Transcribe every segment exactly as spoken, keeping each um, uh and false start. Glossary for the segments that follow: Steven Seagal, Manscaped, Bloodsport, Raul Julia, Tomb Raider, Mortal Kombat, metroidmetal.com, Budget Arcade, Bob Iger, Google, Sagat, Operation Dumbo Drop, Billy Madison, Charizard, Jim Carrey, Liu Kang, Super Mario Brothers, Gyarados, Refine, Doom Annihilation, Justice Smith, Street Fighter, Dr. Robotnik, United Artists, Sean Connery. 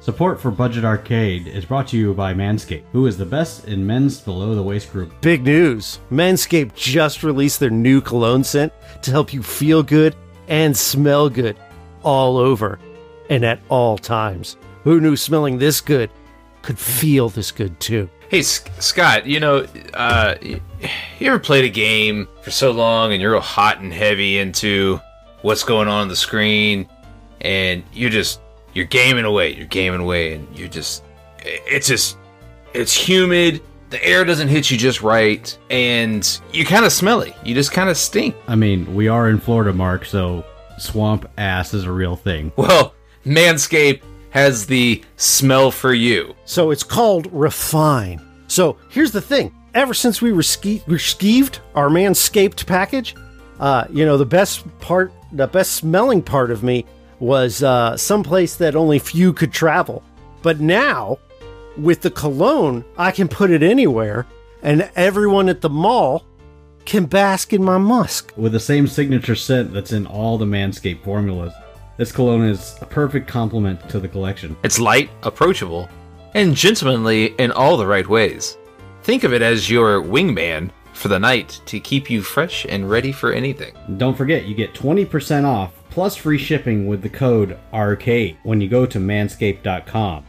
Support for Budget Arcade is brought to you by Manscaped, who is the best in men's below-the-waist group. Big news! Manscaped just released their new cologne scent to help you feel good and smell good all over and at all times. Who knew smelling this good could feel this good, too? Hey, S- Scott, you know, uh, you ever played a game for so long and you're hot and heavy into what's going on on the screen and you just... You're gaming away, you're gaming away, and you're just, it's just, it's humid, the air doesn't hit you just right, and you kind of smelly, you just kind of stink. I mean, we are in Florida, Mark, so swamp ass is a real thing. Well, Manscaped has the smell for you. So it's called Refine. So here's the thing, ever since we were ske- we skeeved our Manscaped package, uh, you know, the best part, the best smelling part of me was uh, someplace that only few could travel. But now, with the cologne, I can put it anywhere, and everyone at the mall can bask in my musk. With the same signature scent that's in all the Manscaped formulas, this cologne is a perfect complement to the collection. It's light, approachable, and gentlemanly in all the right ways. Think of it as your wingman for the night to keep you fresh and ready for anything. Don't forget, you get twenty percent off plus free shipping with the code ARCADE when you go to manscaped dot com.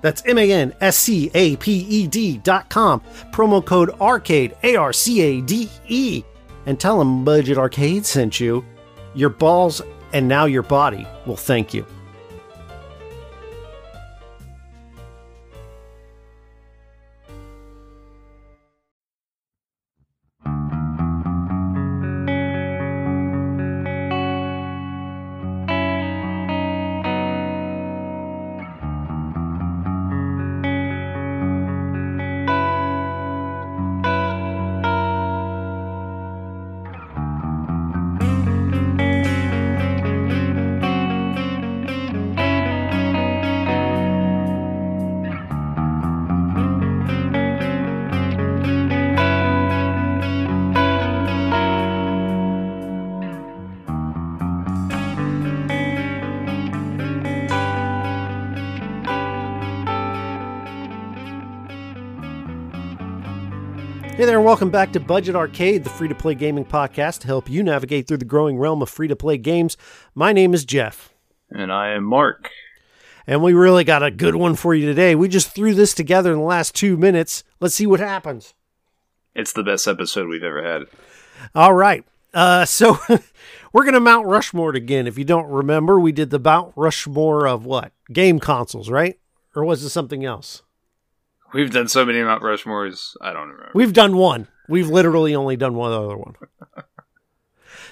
That's M A N S C A P E D dot com. Promo code ARCADE, A R C A D E. And tell them Budget Arcade sent you. Your balls and now your body will thank you. Hey there, welcome back to Budget Arcade, the free-to-play gaming podcast to help you navigate through the growing realm of free-to-play games. My name is Jeff. And I am Mark. And we really got a good one for you today. We just threw this together in the last two minutes. Let's see what happens. It's the best episode we've ever had. All right. Uh, so we're going to Mount Rushmore again. If you don't remember, we did the Mount Rushmore of what? Game consoles, right? Or was it something else? We've done so many Mount Rushmores, I don't remember. We've done one. We've literally only done one other one.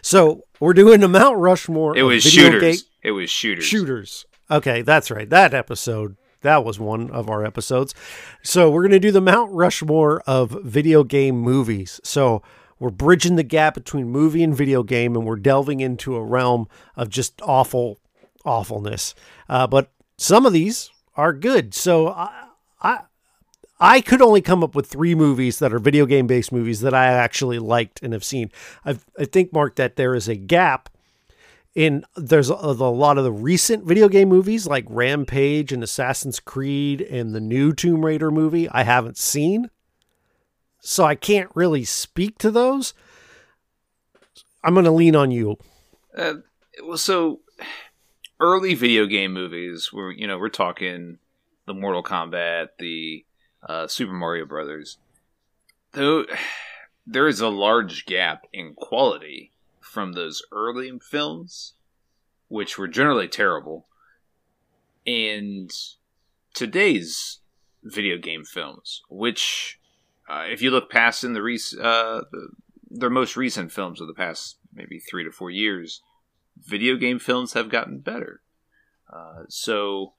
So we're doing the Mount Rushmore. It was shooters. Gate. It was shooters. Shooters. Okay, that's right. That episode, that was one of our episodes. So we're going to do the Mount Rushmore of video game movies. So we're bridging the gap between movie and video game, and we're delving into a realm of just awful, awfulness. Uh, but some of these are good. So I, I, I could only come up with three movies that are video game based movies that I actually liked and have seen. I've, I think, Mark, that there is a gap in there's a, a lot of the recent video game movies like Rampage and Assassin's Creed and the new Tomb Raider movie I haven't seen. So I can't really speak to those. I'm going to lean on you. Uh, well, so early video game movies were, you know, we're talking the Mortal Kombat, the uh, Super Mario Brothers. Though there is a large gap in quality from those early films, which were generally terrible, and today's video game films, which... Uh, if you look past in the rec uh, the, their most recent films of the past maybe three to four years, video game films have gotten better. Uh, so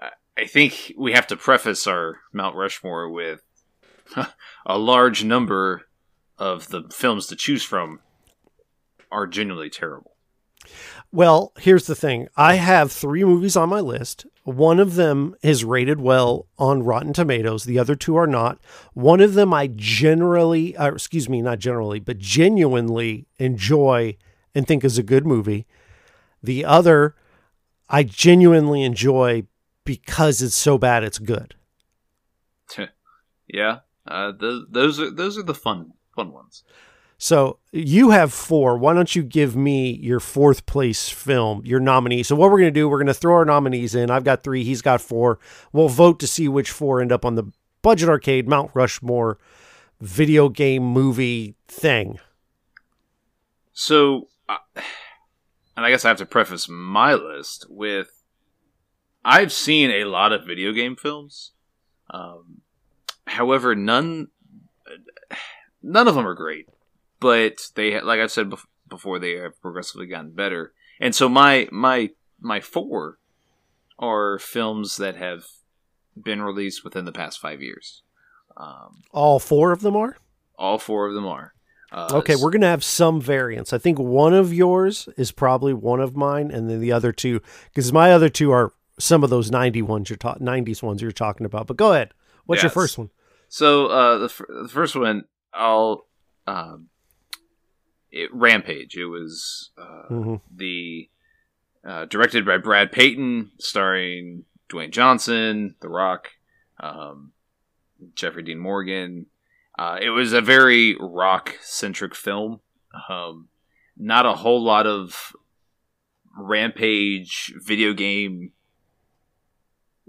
uh, I think we have to preface our Mount Rushmore with a large number of the films to choose from are genuinely terrible. Well, here's the thing. I have three movies on my list. One of them is rated well on Rotten Tomatoes. The other two are not. One of them I generally, uh, excuse me, not generally, but genuinely enjoy and think is a good movie. The other I genuinely enjoy because it's so bad it's good. Yeah, uh, th- those are those are the fun fun ones. So you have four. Why don't you give me your fourth place film, your nominee? So what we're going to do, we're going to throw our nominees in. I've got three. He's got four. We'll vote to see which four end up on the Budget Arcade Mount Rushmore video game movie thing. So, uh, and I guess I have to preface my list with, I've seen a lot of video game films. Um, however, none, none of them are great. But they, like I've said before, they have progressively gotten better. And so my my my four are films that have been released within the past five years. Um, all four of them are? All four of them are. Uh, okay, we're going to have some variants. I think one of yours is probably one of mine, and then the other two, because my other two are some of those ninety ones you're ta- nineties ones you're talking about. But go ahead. What's yes. your first one? So uh, the, f- the first one, I'll... Um, It, Rampage. It was uh, mm-hmm. the uh, directed by Brad Peyton, starring Dwayne Johnson, The Rock, um, Jeffrey Dean Morgan. Uh, it was a very rock-centric film. Um, not a whole lot of Rampage video game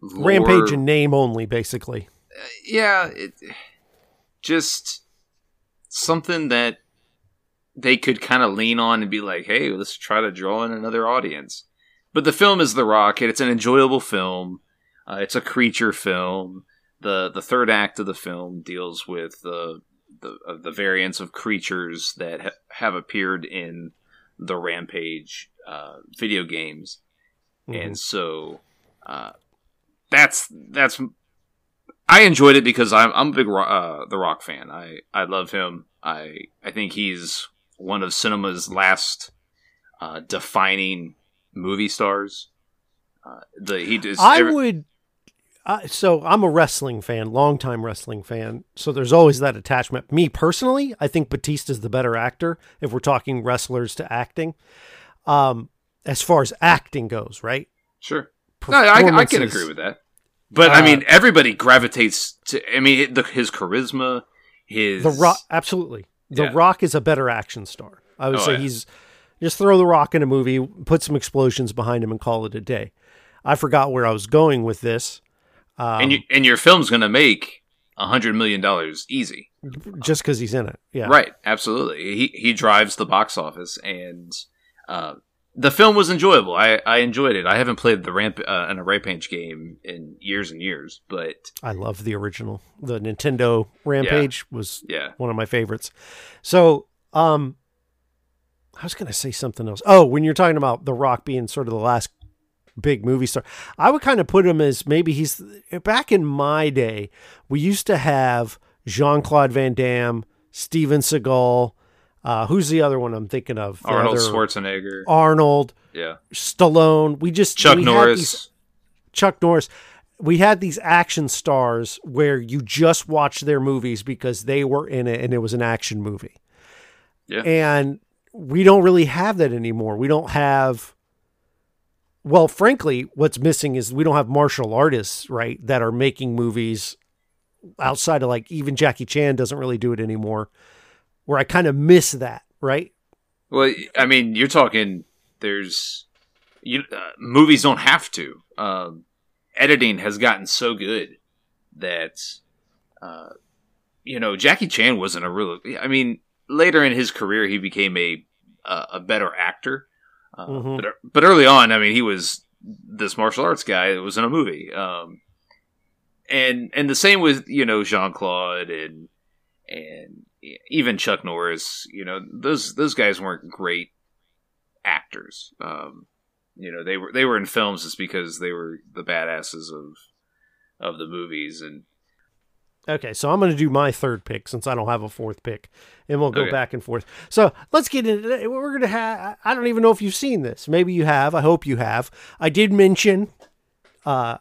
lore. Rampage in name only, basically. Uh, yeah, it, just something that they could kind of lean on and be like, hey, let's try to draw in another audience. But the film is The Rock, and it's an enjoyable film. Uh, it's a creature film. The The third act of the film deals with the the, uh, the variants of creatures that ha- have appeared in the Rampage uh, video games. Mm-hmm. And so uh, that's... that's I enjoyed it because I'm, I'm a big uh, The Rock fan. I, I love him. I I think he's... one of cinema's last uh, defining movie stars. Uh, the he is I every- would. Uh, so I'm a wrestling fan, longtime wrestling fan. So there's always that attachment. Me personally, I think Batista's the better actor. If we're talking wrestlers to acting, um, as far as acting goes, right? Sure. No, I, I can agree with that. But uh, I mean, everybody gravitates to. I mean, the, his charisma, his the rock, absolutely. The yeah. Rock is a better action star. I would oh, say yeah. he's... Just throw The Rock in a movie, put some explosions behind him, and call it a day. I forgot where I was going with this. Um, and, you, and your film's going to make one hundred million dollars easy. Just because he's in it. Yeah. Right. Absolutely. He he drives the box office, and uh, the film was enjoyable. I, I enjoyed it. I haven't played the ramp uh, in a Rampage game in years and years, but I love the original. The Nintendo Rampage yeah. was yeah. one of my favorites. So, um, I was going to say something else. Oh, when you're talking about The Rock being sort of the last big movie star, I would kind of put him as maybe he's back in my day. We used to have Jean-Claude Van Damme, Steven Seagal. Uh, who's the other one I'm thinking of? The Arnold other, Schwarzenegger. Arnold. Yeah. Stallone. We just Chuck we Norris. These, Chuck Norris. We had these action stars where you just watched their movies because they were in it and it was an action movie. Yeah. And we don't really have that anymore. We don't have. Well, frankly, what's missing is we don't have martial artists, right, that are making movies outside of, like, even Jackie Chan doesn't really do it anymore, where I kind of miss that, right? Well, I mean, you're talking there's you uh, movies don't have to. Um, editing has gotten so good that, uh, you know, Jackie Chan wasn't a real. I mean, later in his career, he became a uh, a better actor. Uh, mm-hmm. but, but early on, I mean, he was this martial arts guy that was in a movie. Um, and and the same with, you know, Jean-Claude and and even Chuck Norris. You know, those those guys weren't great actors. Um, you know, they were they were in films just because they were the badasses of of the movies. And okay, so I'm going to do my third pick since I don't have a fourth pick, and we'll go okay. back and forth. So let's get into it. We're going to have, I don't even know if you've seen this. Maybe you have. I hope you have. I did mention, uh,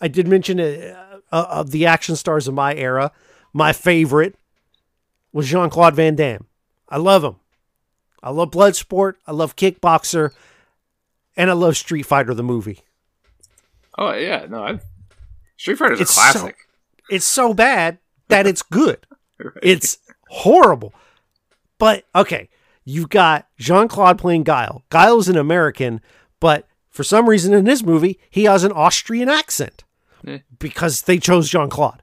I did mention uh, uh, of the action stars of my era. My favorite was Jean-Claude Van Damme. I love him. I love Bloodsport. I love Kickboxer, and I love Street Fighter, the movie. Oh yeah. No, I've Street Fighter's it's a classic. So, It's so bad that it's good. Right. It's horrible. But, okay, you've got Jean-Claude playing Guile. Guile's an American, but for some reason in this movie, he has an Austrian accent eh. because they chose Jean-Claude,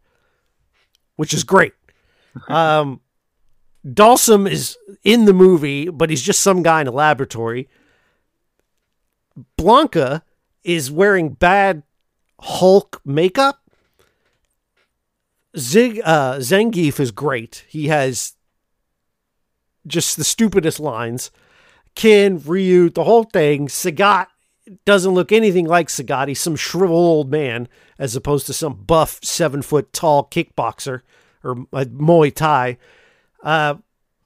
which is great. um, Dalsum is in the movie, but he's just some guy in a laboratory. Blanca is wearing bad Hulk makeup. Zig uh, Zangief is great. He has just the stupidest lines. Ken, Ryu, the whole thing. Sagat doesn't look anything like Sagat. He's some shriveled old man as opposed to some buff seven foot tall kickboxer or uh, Muay Thai. Uh,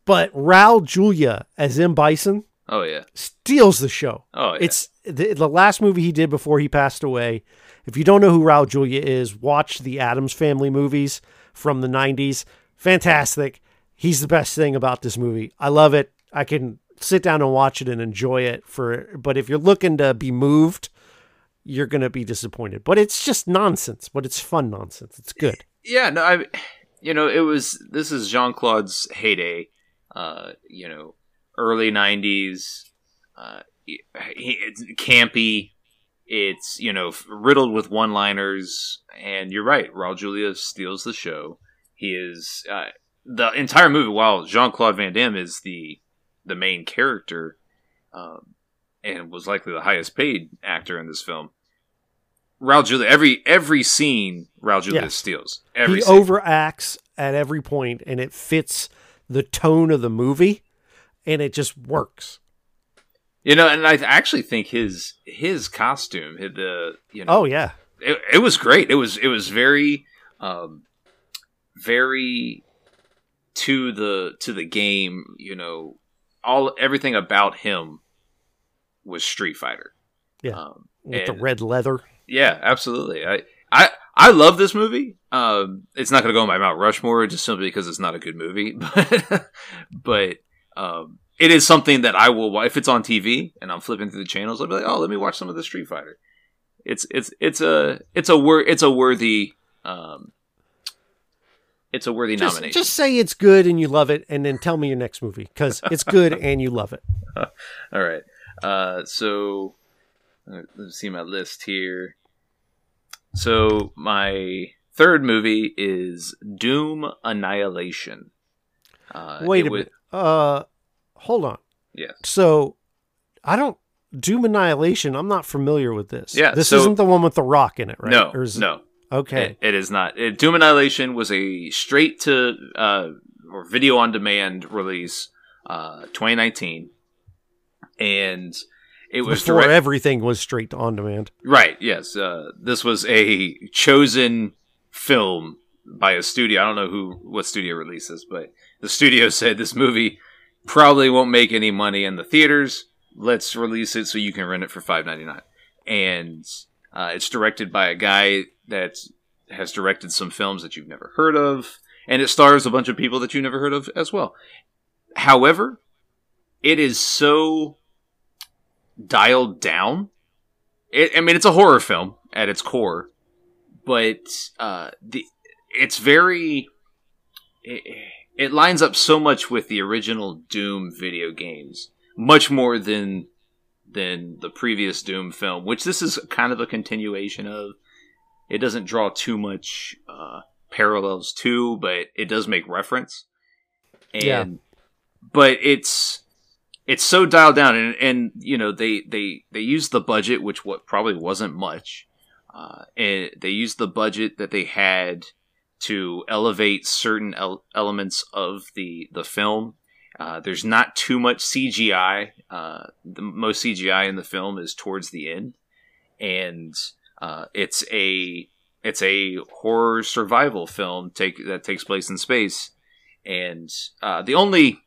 but Raul Julia as M. Bison. Oh yeah, steals the show. Oh yeah. It's the, the last movie he did before he passed away. If you don't know who Raul Julia is, watch the Addams Family movies from the nineties. Fantastic. He's the best thing about this movie. I love it. I can sit down and watch it and enjoy it for, but if you're looking to be moved, you're going to be disappointed. But it's just nonsense, but it's fun nonsense. It's good. Yeah, no, I you know, it was this is Jean-Claude's heyday. Uh, you know, early nineties, uh, it's campy. It's, you know, riddled with one-liners, and you're right. Raul Julia steals the show. He is uh, the entire movie. While Jean-Claude Van Damme is the the main character, um, and was likely the highest-paid actor in this film, Raul Julia every every scene Raul Julia yeah. steals. Every he scene. Overacts at every point, and it fits the tone of the movie, and it just works. You know, and I actually think his his costume, the you know, oh yeah, it, it was great. It was it was very, um, very to the to the game. You know, all everything about him was Street Fighter. Yeah, um, with and, the red leather. Yeah, absolutely. I I I love this movie. Um, it's not going to go on my Mount Rushmore just simply because it's not a good movie, but but. Um, It is something that I will, if it's on T V and I'm flipping through the channels, I'll be like, "Oh, let me watch some of the Street Fighter." It's it's it's a it's a wor- it's a worthy um, it's a worthy just, nomination. Just say it's good and you love it, and then tell me your next movie because it's good and you love it. All right, uh, so let's see my list here. So my Third movie is Doom Annihilation. Uh, Wait a was... minute. Uh, hold on. Yeah. So, I don't... Doom Annihilation, I'm not familiar with this. Yeah. This so... isn't the one with The Rock in it, right? No, or is no. It... Okay. It, it is not. It, Doom Annihilation was a straight to uh, or video on demand release, uh, twenty nineteen, and it was before direct... everything was straight to on demand. Right. Yes. Uh, this was a chosen film by a studio. I don't know who what studio released this, but the studio said this movie probably won't make any money in the theaters. Let's release it so you can rent it for five ninety-nine, and uh, it's directed by a guy that has directed some films that you've never heard of, and it stars a bunch of people that you've never heard of as well. However, it is so dialed down. It, I mean, it's a horror film at its core, but uh, the it's very... It, it lines up so much with the original Doom video games, much more than than the previous Doom film, which this is kind of a continuation of. It doesn't draw too much uh, parallels to, but it does make reference. And, yeah. But it's it's so dialed down, and, and you know they they they used the budget, which what probably wasn't much, uh, and they used the budget that they had to elevate certain el- elements of the the film. Uh, there's not too much C G I. Uh, the most C G I in the film is towards the end, and. Uh, it's a it's a horror survival film take that takes place in space, and uh, the only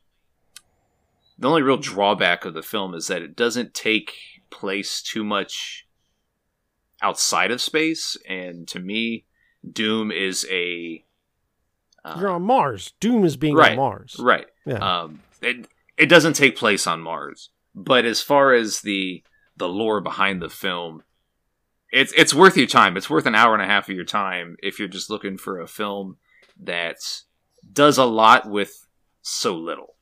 the only real drawback of the film is that it doesn't take place too much outside of space. And to me, Doom is a uh, you're on Mars. Doom is being right, on Mars, right? Yeah. Um, it it doesn't take place on Mars, but as far as the the lore behind the film. It's it's worth your time. It's worth an hour and a half of your time if you're just looking for a film that does a lot with so little.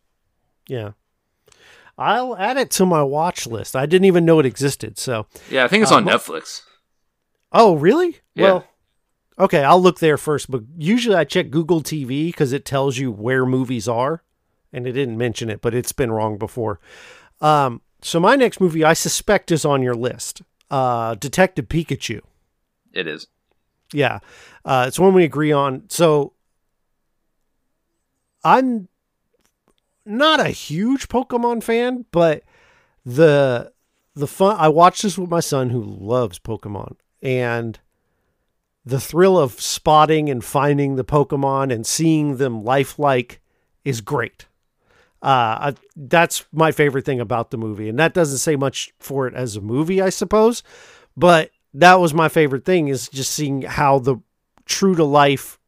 Yeah. I'll add it to my watch list. I didn't even know it existed. So yeah, I think it's uh, on but... Netflix. Oh, really? Yeah. Well, okay, I'll look there first. But usually I check Google T V because it tells you where movies are. And it didn't mention it, but it's been wrong before. Um, so my next movie I suspect is on your list. Uh, Detective Pikachu. It is. Yeah. Uh, it's one we agree on. So I'm not a huge Pokemon fan, but the, the fun, I watched this with my son who loves Pokemon, and the thrill of spotting and finding the Pokemon and seeing them lifelike is great. Uh, I, that's my favorite thing about the movie. And that doesn't say much for it as a movie, I suppose. But that was my favorite thing, is just seeing how the true to life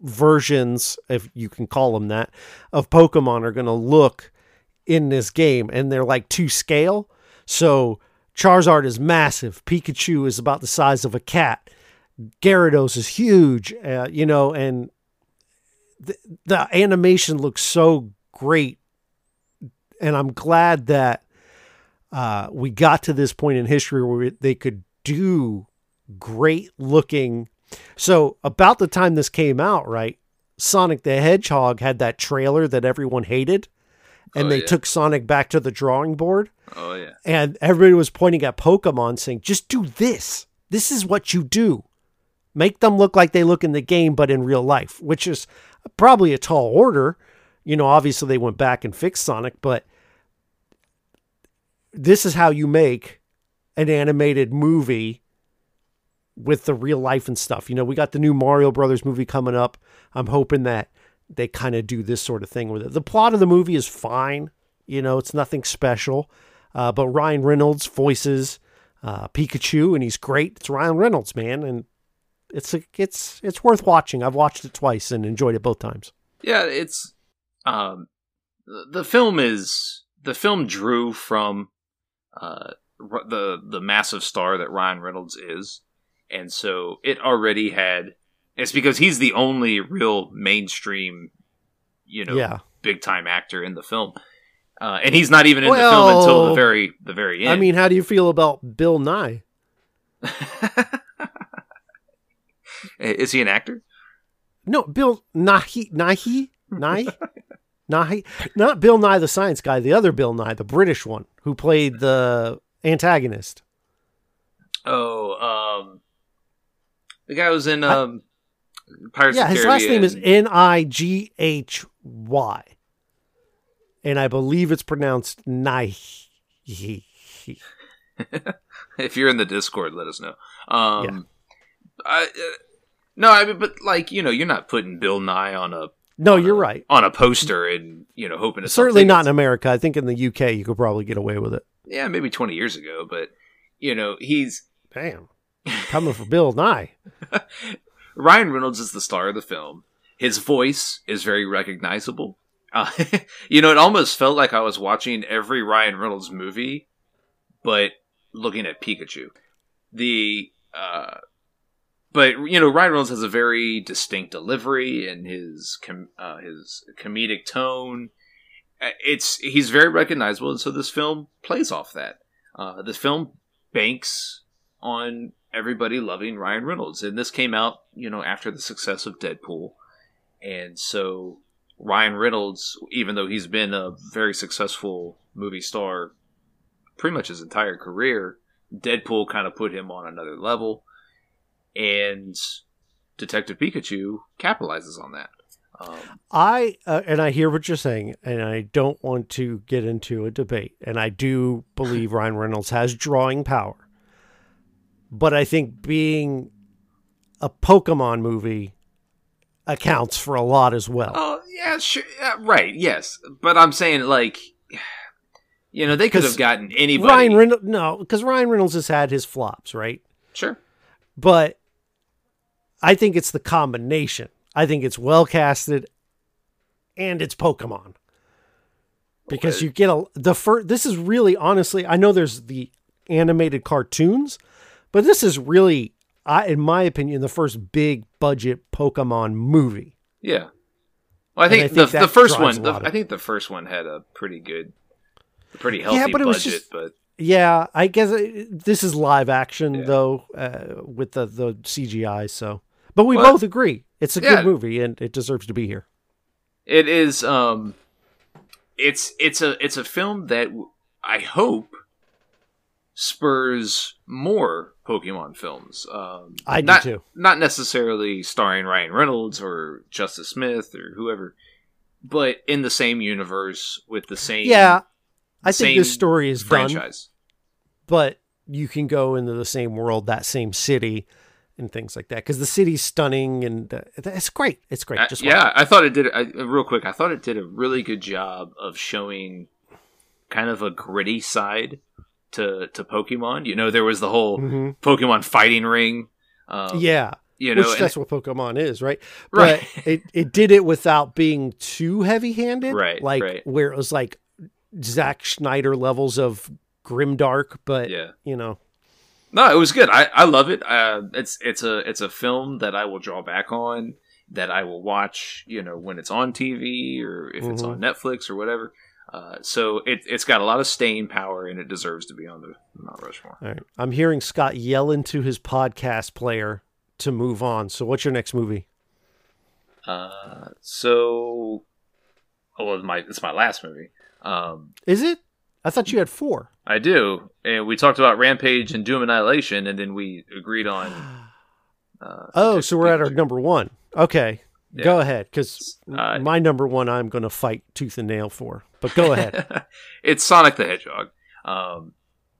versions, if you can call them that, of Pokemon are going to look in this game. And they're like to scale. So Charizard is massive. Pikachu is about the size of a cat. Gyarados is huge, uh, you know, and th- the animation looks so great. And I'm glad that uh, we got to this point in history where they could do great looking. So about the time this came out, right, Sonic the Hedgehog had that trailer that everyone hated, and oh, they yeah. took Sonic back to the drawing board. Oh, yeah. And everybody was pointing at Pokemon saying, just do this. This is what you do. Make them look like they look in the game, but in real life, which is probably a tall order. You know, obviously they went back and fixed Sonic, but this is how you make an animated movie with the real life and stuff. You know, we got the new Mario Brothers movie coming up. I'm hoping that they kind of do this sort of thing with it. The plot of the movie is fine. You know, it's nothing special. Uh, but Ryan Reynolds voices uh, Pikachu, and he's great. It's Ryan Reynolds, man. And it's a, it's it's worth watching. I've watched it twice and enjoyed it both times. Yeah, it's... Um, the film is the film drew from uh, the the massive star that Ryan Reynolds is, and so it already had. It's because he's the only real mainstream, you know, yeah. big time actor in the film, uh, and he's not even in well, the film until the very the very end. I mean, how do you feel about Bill Nighy? Is he an actor? No, Bill Nighy, Nighy, Nighy, Nighy, not Bill Nighy the Science Guy, the other Bill Nighy, the British one, who played the antagonist. Oh, um, the guy was in um, I, Pirates yeah, of the Caribbean. Yeah, his last name is N I G H Y. And I believe it's pronounced Nighy. If you're in the Discord, let us know. Um, yeah. I, uh, no, I mean, but like, you know, you're not putting Bill Nighy on a no, on you're a, right on a poster and you know hoping to certainly not in America. I think in the U K you could probably get away with it. Yeah, maybe twenty years ago, but you know he's damn coming for Bill Nighy. Ryan Reynolds is the star of the film. His voice is very recognizable. Uh, you know, it almost felt like I was watching every Ryan Reynolds movie, but looking at Pikachu. The uh, but you know, Ryan Reynolds has a very distinct delivery and his com- uh, his comedic tone. It's he's very recognizable, and so this film plays off that. Uh, this film banks on everybody loving Ryan Reynolds, and this came out you know after the success of Deadpool, and so. Ryan Reynolds, even though he's been a very successful movie star pretty much his entire career, Deadpool kind of put him on another level, and Detective Pikachu capitalizes on that. Um, I uh, and I hear what you're saying, and I don't want to get into a debate, and I do believe Ryan Reynolds has drawing power. But I think being a Pokemon movie accounts for a lot as well. Oh, yeah, sure. Yeah, right, yes. But I'm saying, like, you know, they could have gotten anybody. Ryan Reynolds, no, because Ryan Reynolds has had his flops, right? Sure. But I think it's the combination. I think it's well casted and it's Pokemon. Because okay. you get a, the first, this is really, honestly, I know there's the animated cartoons, but this is really, I, in my opinion, the first big budget Pokemon movie. Yeah. Well, I think, I think the, the first one, the, I think the first one had a pretty good, pretty healthy yeah, but budget. It was just, but yeah, I guess it, this is live action yeah. though, uh, with the, the C G I. So, but we well, both agree it's a yeah, good movie and it deserves to be here. It is. Um, it's, it's a, it's a film that I hope spurs more Pokemon films. Um, I do not, too. Not necessarily starring Ryan Reynolds or Justice Smith or whoever, but in the same universe with the same yeah. I same think this story is franchise. Done, but you can go into the same world, that same city, and things like that because the city's stunning and uh, it's great. It's great. I, Just yeah, I thought it did. I, real quick, I thought it did a really good job of showing kind of a gritty side. To, to Pokemon, you know, there was the whole mm-hmm. Pokemon fighting ring. Um, yeah, you know, which that's what Pokemon is, right? Right. But it it did it without being too heavy-handed, right? Like right. where it was like Zack Snyder levels of grimdark, but yeah. you know, no, it was good. I, I love it. Uh, it's it's a it's a film that I will draw back on, that I will watch, you know, when it's on T V or if mm-hmm. it's on Netflix or whatever. Uh, so it, it's got a lot of staying power, and it deserves to be on the Mount Rushmore. All right. I'm hearing Scott yell into his podcast player to move on. So what's your next movie? Uh, so, oh, well, my, it's my last movie. Um, Is it? I thought you had four. I do. And we talked about Rampage and Doom Annihilation, and then we agreed on... Uh, oh, so we're at our number one. Okay. Yeah. Go ahead, because uh, my number one I'm going to fight tooth and nail for. But go ahead. It's Sonic the Hedgehog, um,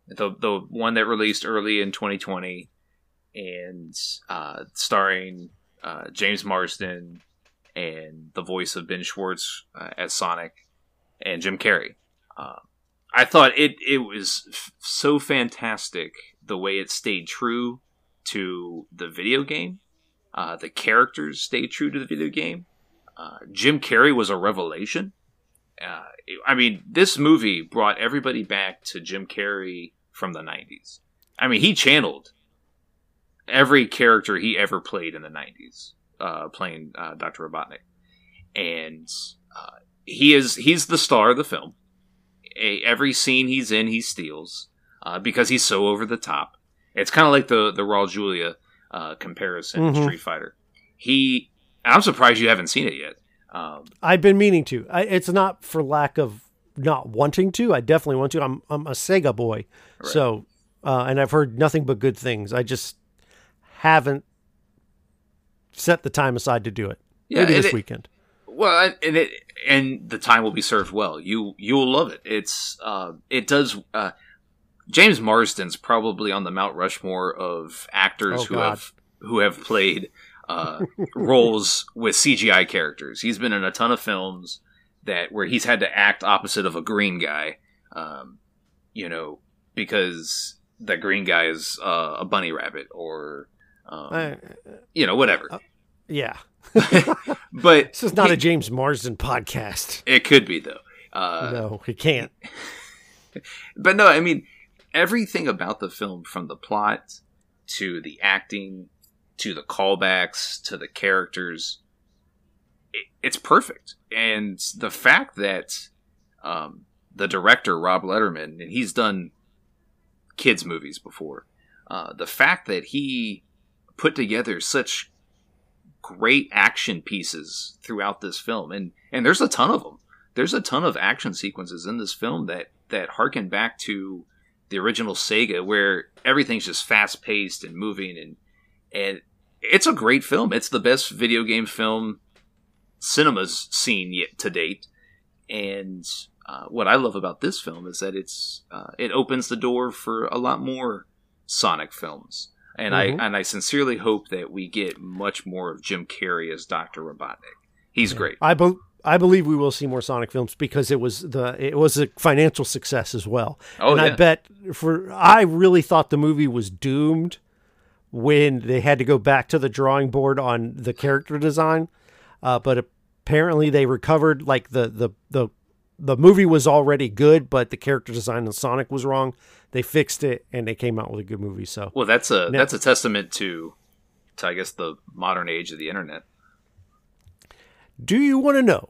the the one that released early in twenty twenty, and uh, starring uh, James Marsden and the voice of Ben Schwartz uh, as Sonic, and Jim Carrey. Uh, I thought it it was f- so fantastic the way it stayed true to the video game. Uh, the characters stayed true to the video game. Uh, Jim Carrey was a revelation. Uh, I mean, this movie brought everybody back to Jim Carrey from the nineties. I mean, he channeled every character he ever played in the nineties, uh, playing uh, Doctor Robotnik. And uh, he is he's the star of the film. A, every scene he's in, he steals uh, because he's so over the top. It's kind of like the, the Raul Julia uh, comparison mm-hmm. to Street Fighter. He, I'm surprised you haven't seen it yet. Um, I've been meaning to. I, it's not for lack of not wanting to. I definitely want to. I'm I'm a Sega boy, right. so uh, and I've heard nothing but good things. I just haven't set the time aside to do it. Yeah, Maybe this it, weekend. Well, and it and the time will be served well. You you will love it. It's uh, it does. Uh, James Marsden's probably on the Mount Rushmore of actors oh, who God. have who have played. Uh, roles with C G I characters. He's been in a ton of films that where he's had to act opposite of a green guy, um, you know, because that green guy is uh, a bunny rabbit or, um, uh, you know, whatever. Uh, yeah. But this is not he, a James Marsden podcast. It could be, though. Uh, no, it can't. But no, I mean, everything about the film, from the plot to the acting to the callbacks, to the characters, it, it's perfect. And the fact that um, the director, Rob Letterman, and he's done kids' movies before, uh, the fact that he put together such great action pieces throughout this film, and, and there's a ton of them. There's a ton of action sequences in this film that, that harken back to the original Sega, where everything's just fast-paced and moving, and And it's a great film. It's the best video game film cinema's seen yet to date. And uh, what I love about this film is that it's uh, it opens the door for a lot more Sonic films. And mm-hmm. I and I sincerely hope that we get much more of Jim Carrey as Doctor Robotnik. He's yeah. great. I be- I believe we will see more Sonic films because it was the it was a financial success as well. Oh, and yeah. I bet for I really thought the movie was doomed when they had to go back to the drawing board on the character design. Uh, but apparently they recovered, like the, the, the, the movie was already good, but the character design of Sonic was wrong. They fixed it and they came out with a good movie. So, well, that's a, now, that's a testament to, to, I guess, the modern age of the internet. Do you want to know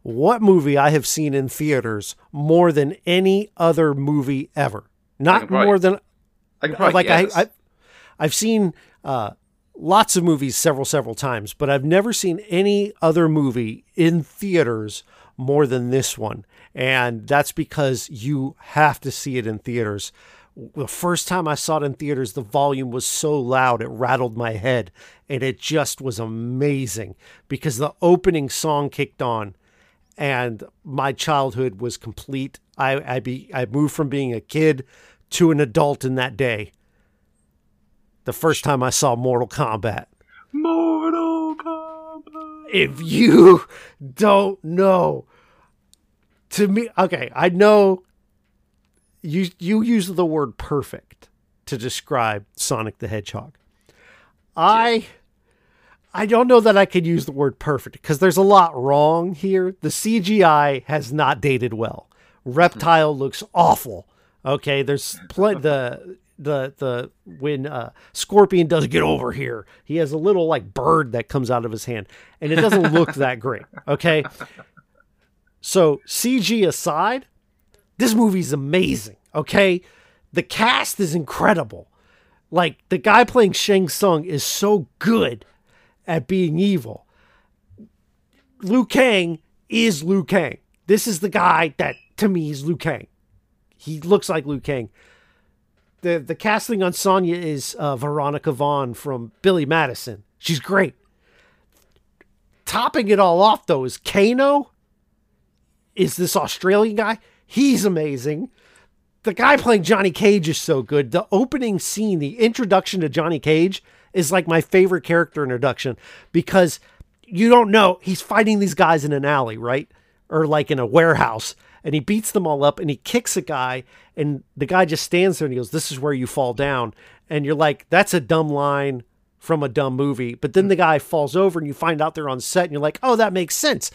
what movie I have seen in theaters more than any other movie ever? Not probably, more than I can probably like guess. I, I, I've seen uh, lots of movies several, several times, but I've never seen any other movie in theaters more than this one. And that's because you have to see it in theaters. The first time I saw it in theaters, the volume was so loud, it rattled my head. And it just was amazing because the opening song kicked on and my childhood was complete. I, I, be, I moved from being a kid to an adult in that day. The first time I saw Mortal Kombat. Mortal Kombat. If you don't know, to me, okay, I know you you use the word perfect to describe Sonic the Hedgehog. I I don't know that I could use the word perfect because there's a lot wrong here. The C G I has not dated well. Reptile looks awful. Okay, there's pl- the the the when uh Scorpion does get over here, he has a little like bird that comes out of his hand and it doesn't look that great. Okay, so C G aside, this movie's amazing. Okay, the cast is incredible. Like, the guy playing Shang Tsung is so good at being evil. Liu Kang is Liu Kang. This is the guy that to me is Liu Kang. He looks like Liu Kang. The the casting on Sonya is uh, Veronica Vaughn from Billy Madison. She's great. Topping it all off, though, is Kano. Is this Australian guy? He's amazing. The guy playing Johnny Cage is so good. The opening scene, the introduction to Johnny Cage, is like my favorite character introduction because you don't know. He's fighting these guys in an alley, right? Or like in a warehouse. And he beats them all up and he kicks a guy and the guy just stands there and he goes, "This is where you fall down." And you're like, that's a dumb line from a dumb movie. But then the guy falls over and you find out they're on set and you're like, oh, that makes sense.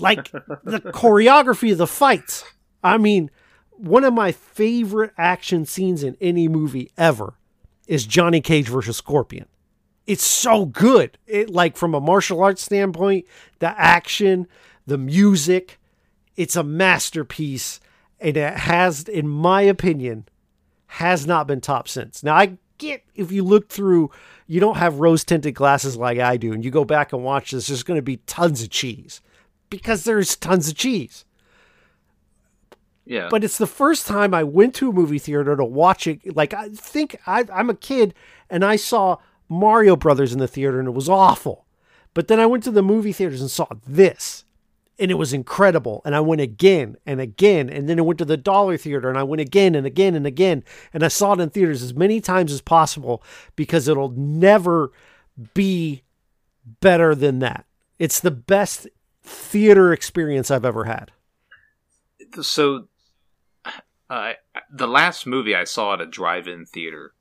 Like the choreography of the fights. I mean, one of my favorite action scenes in any movie ever is Johnny Cage versus Scorpion. It's so good. It like from a martial arts standpoint, the action, the music, it's a masterpiece, and it has, in my opinion, has not been topped since. Now, I get, if you look through, you don't have rose-tinted glasses like I do, and you go back and watch this, there's going to be tons of cheese. Because there's tons of cheese. Yeah. But it's the first time I went to a movie theater to watch it. Like, I think I, I'm a kid, and I saw Mario Brothers in the theater, and it was awful. But then I went to the movie theaters and saw this, and it was incredible. And I went again and again, and then I went to the dollar theater, and I went again and again and again. And I saw it in theaters as many times as possible because it'll never be better than that. It's the best theater experience I've ever had. So uh, the last movie I saw at a drive-in theater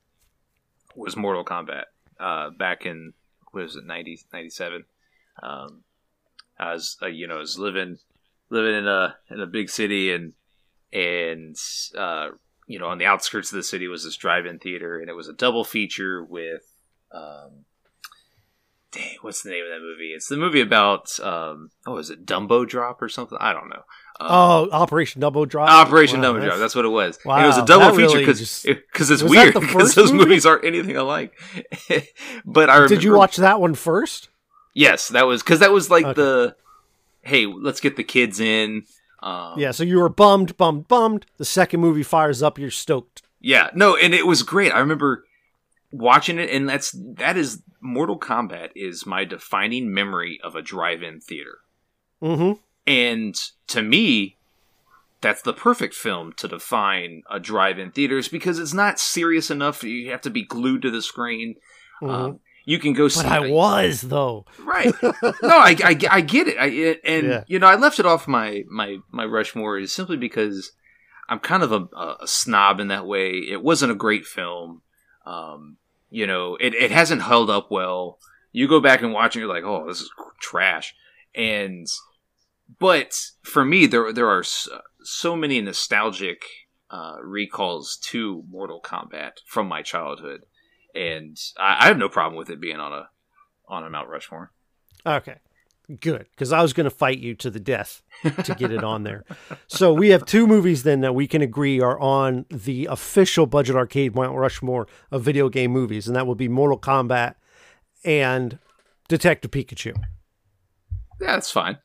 was Mortal Kombat uh, back in, what was it, ninety, ninety-seven? Um, I was, uh, you know, I was living living in a in a big city, and and uh, you know, on the outskirts of the city was this drive-in theater, and it was a double feature with, um, dang, what's the name of that movie? It's the movie about, um, oh, is it Dumbo Drop or something? I don't know. Um, oh, Operation Dumbo Drop. Operation wow, Dumbo Drop. That's what it was. Wow, and it was a double feature because really it, it's weird because those movie? movies aren't anything alike. But I remember, did you watch that one first? Yes, that was because that was like okay. the hey, let's get the kids in. Um, yeah, so you were bummed, bummed, bummed. The second movie fires up, you're stoked. Yeah, no, and it was great. I remember watching it, and that's that is Mortal Kombat is my defining memory of a drive-in theater. Mm-hmm. And to me, that's the perfect film to define a drive-in theaters because it's not serious enough. You have to be glued to the screen. Mm-hmm. Um, you can go see. But I it. was, though. Right. No, I, I, I get it. I, it and, yeah. you know, I left it off my, my, my Rushmore is simply because I'm kind of a, a snob in that way. It wasn't a great film. Um, you know, it, it hasn't held up well. You go back and watch it, you're like, oh, this is trash. And... But for me, there there are so many nostalgic uh, recalls to Mortal Kombat from my childhood, and I, I have no problem with it being on a on a Mount Rushmore. Okay, good, because I was going to fight you to the death to get it on there. So we have two movies then that we can agree are on the official Budget Arcade Mount Rushmore of video game movies, and that would be Mortal Kombat and Detective Pikachu. Yeah, that's fine.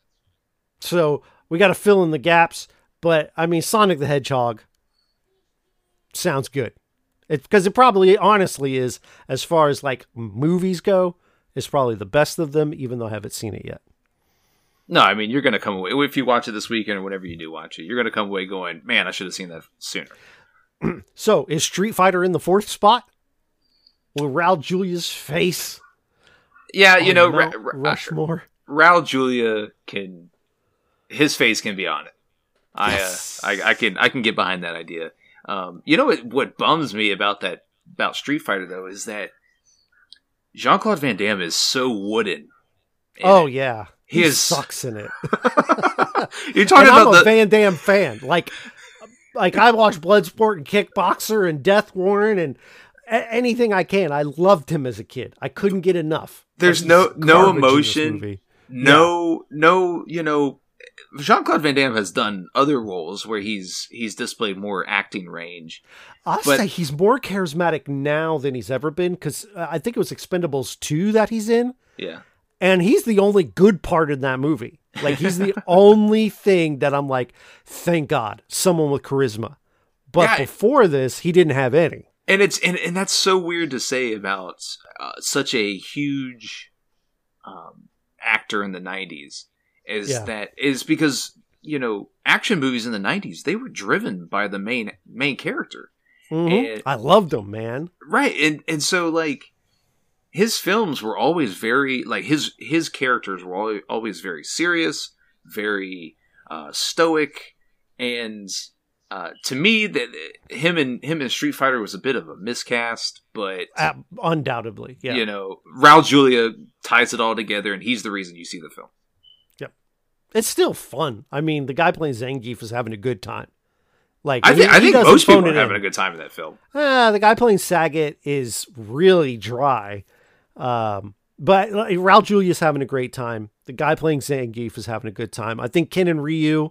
So we got to fill in the gaps, but I mean, Sonic the Hedgehog sounds good. It, because it probably honestly is, as far as like movies go, it's probably the best of them, even though I haven't seen it yet. No, I mean, you're going to come away, if you watch it this weekend or whenever you do watch it, you're going to come away going, man, I should have seen that sooner. So is Street Fighter in the fourth spot? With Raul Julia's face? Yeah, you know, Ra- Ra- Rushmore. Raul Julia can... His face can be on it. I, yes. uh, I I can I can get behind that idea. Um, you know what, what bums me about that about Street Fighter though is that Jean-Claude Van Damme is so wooden. Oh yeah, he, he is... sucks in it. You're talking and about I'm a the... Van Damme fan. Like like I watch Bloodsport and Kickboxer and Death Warrant and a- anything I can. I loved him as a kid. I couldn't get enough. There's no no emotion. No yeah. no you know. Jean-Claude Van Damme has done other roles where he's he's displayed more acting range. I'll but, say he's more charismatic now than he's ever been, because I think it was Expendables two that he's in. Yeah. And he's the only good part in that movie. Like, he's the only thing that I'm like, thank God, someone with charisma. But yeah, before this, he didn't have any. And it's and, and that's so weird to say about uh, such a huge um, actor in the nineties. Is yeah. that is because, you know, action movies in the nineties, they were driven by the main main character. Mm-hmm. And, I loved them, man. Right, and and so like his films were always very like his his characters were always very serious, very uh, stoic, and uh, to me that him and him and Street Fighter was a bit of a miscast, but uh, undoubtedly, yeah. You know, Raul Julia ties it all together, and he's the reason you see the film. It's still fun. I mean, the guy playing Zangief is having a good time. Like I, th- he, I think most people are having in. a good time in that film. Uh, the guy playing Sagat is really dry. Um, but like, Raul Julia's having a great time. The guy playing Zangief is having a good time. I think Ken and Ryu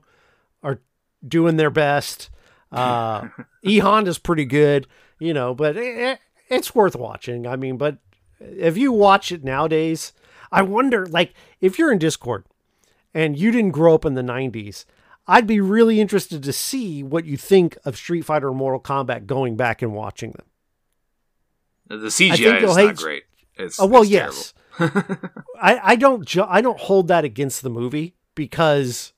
are doing their best. Uh, E Honda's pretty good, you know, but it, it's worth watching. I mean, but if you watch it nowadays, I wonder, like, if you're in Discord and you didn't grow up in the nineties, I'd be really interested to see what you think of Street Fighter or Mortal Kombat going back and watching them. The C G I is not great. It's, oh, well, it's yes. I, I don't ju- I don't hold that against the movie because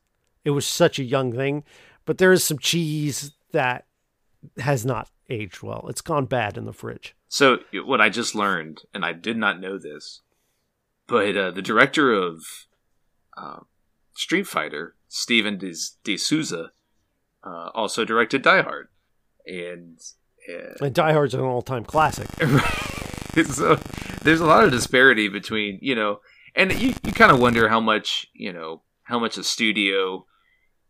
it was such a young thing, but there is some cheese that has not aged well. It's gone bad in the fridge. So what I just learned, and I did not know this, but uh, the director of uh, Street Fighter, Steven D'Souza, uh, also directed Die Hard. And, uh, and Die Hard's an all-time classic. So there's a lot of disparity between, you know, and you, you kind of wonder how much, you know, how much a studio,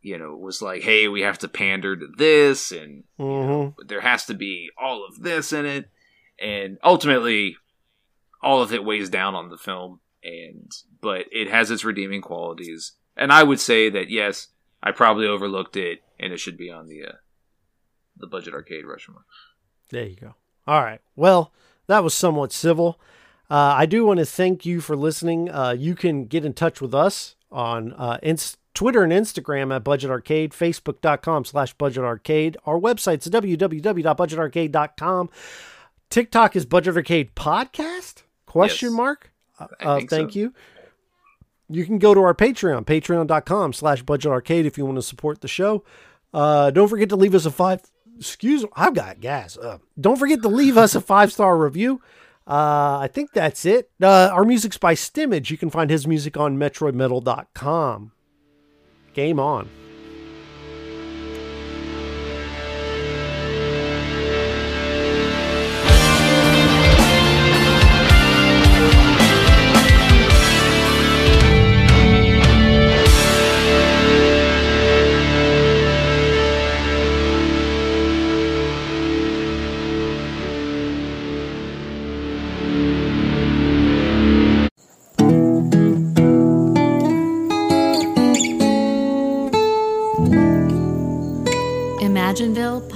you know, was like, hey, we have to pander to this, and mm-hmm. you know, there has to be all of this in it. And ultimately, all of it weighs down on the film, and but it has its redeeming qualities. And I would say that, yes, I probably overlooked it, and it should be on the, uh, the Budget Arcade Rushmore. There you go. All right. Well, that was somewhat civil. Uh, I do want to thank you for listening. Uh, you can get in touch with us on uh, Inst- Twitter and Instagram at Budget Arcade, Facebook.com slash Budget Arcade. Our website's w w w dot budget arcade dot com. TikTok is Budget Arcade Podcast? Question yes. mark? Uh, thank so. you. You can go to our Patreon, patreon.com slash budget arcade if you want to support the show. Uh, don't forget to leave us a five, excuse me, I've got gas. Uh, don't forget to leave us a five-star review. Uh, I think that's it. Uh, our music's by Stimage. You can find his music on metroid metal dot com. Game on.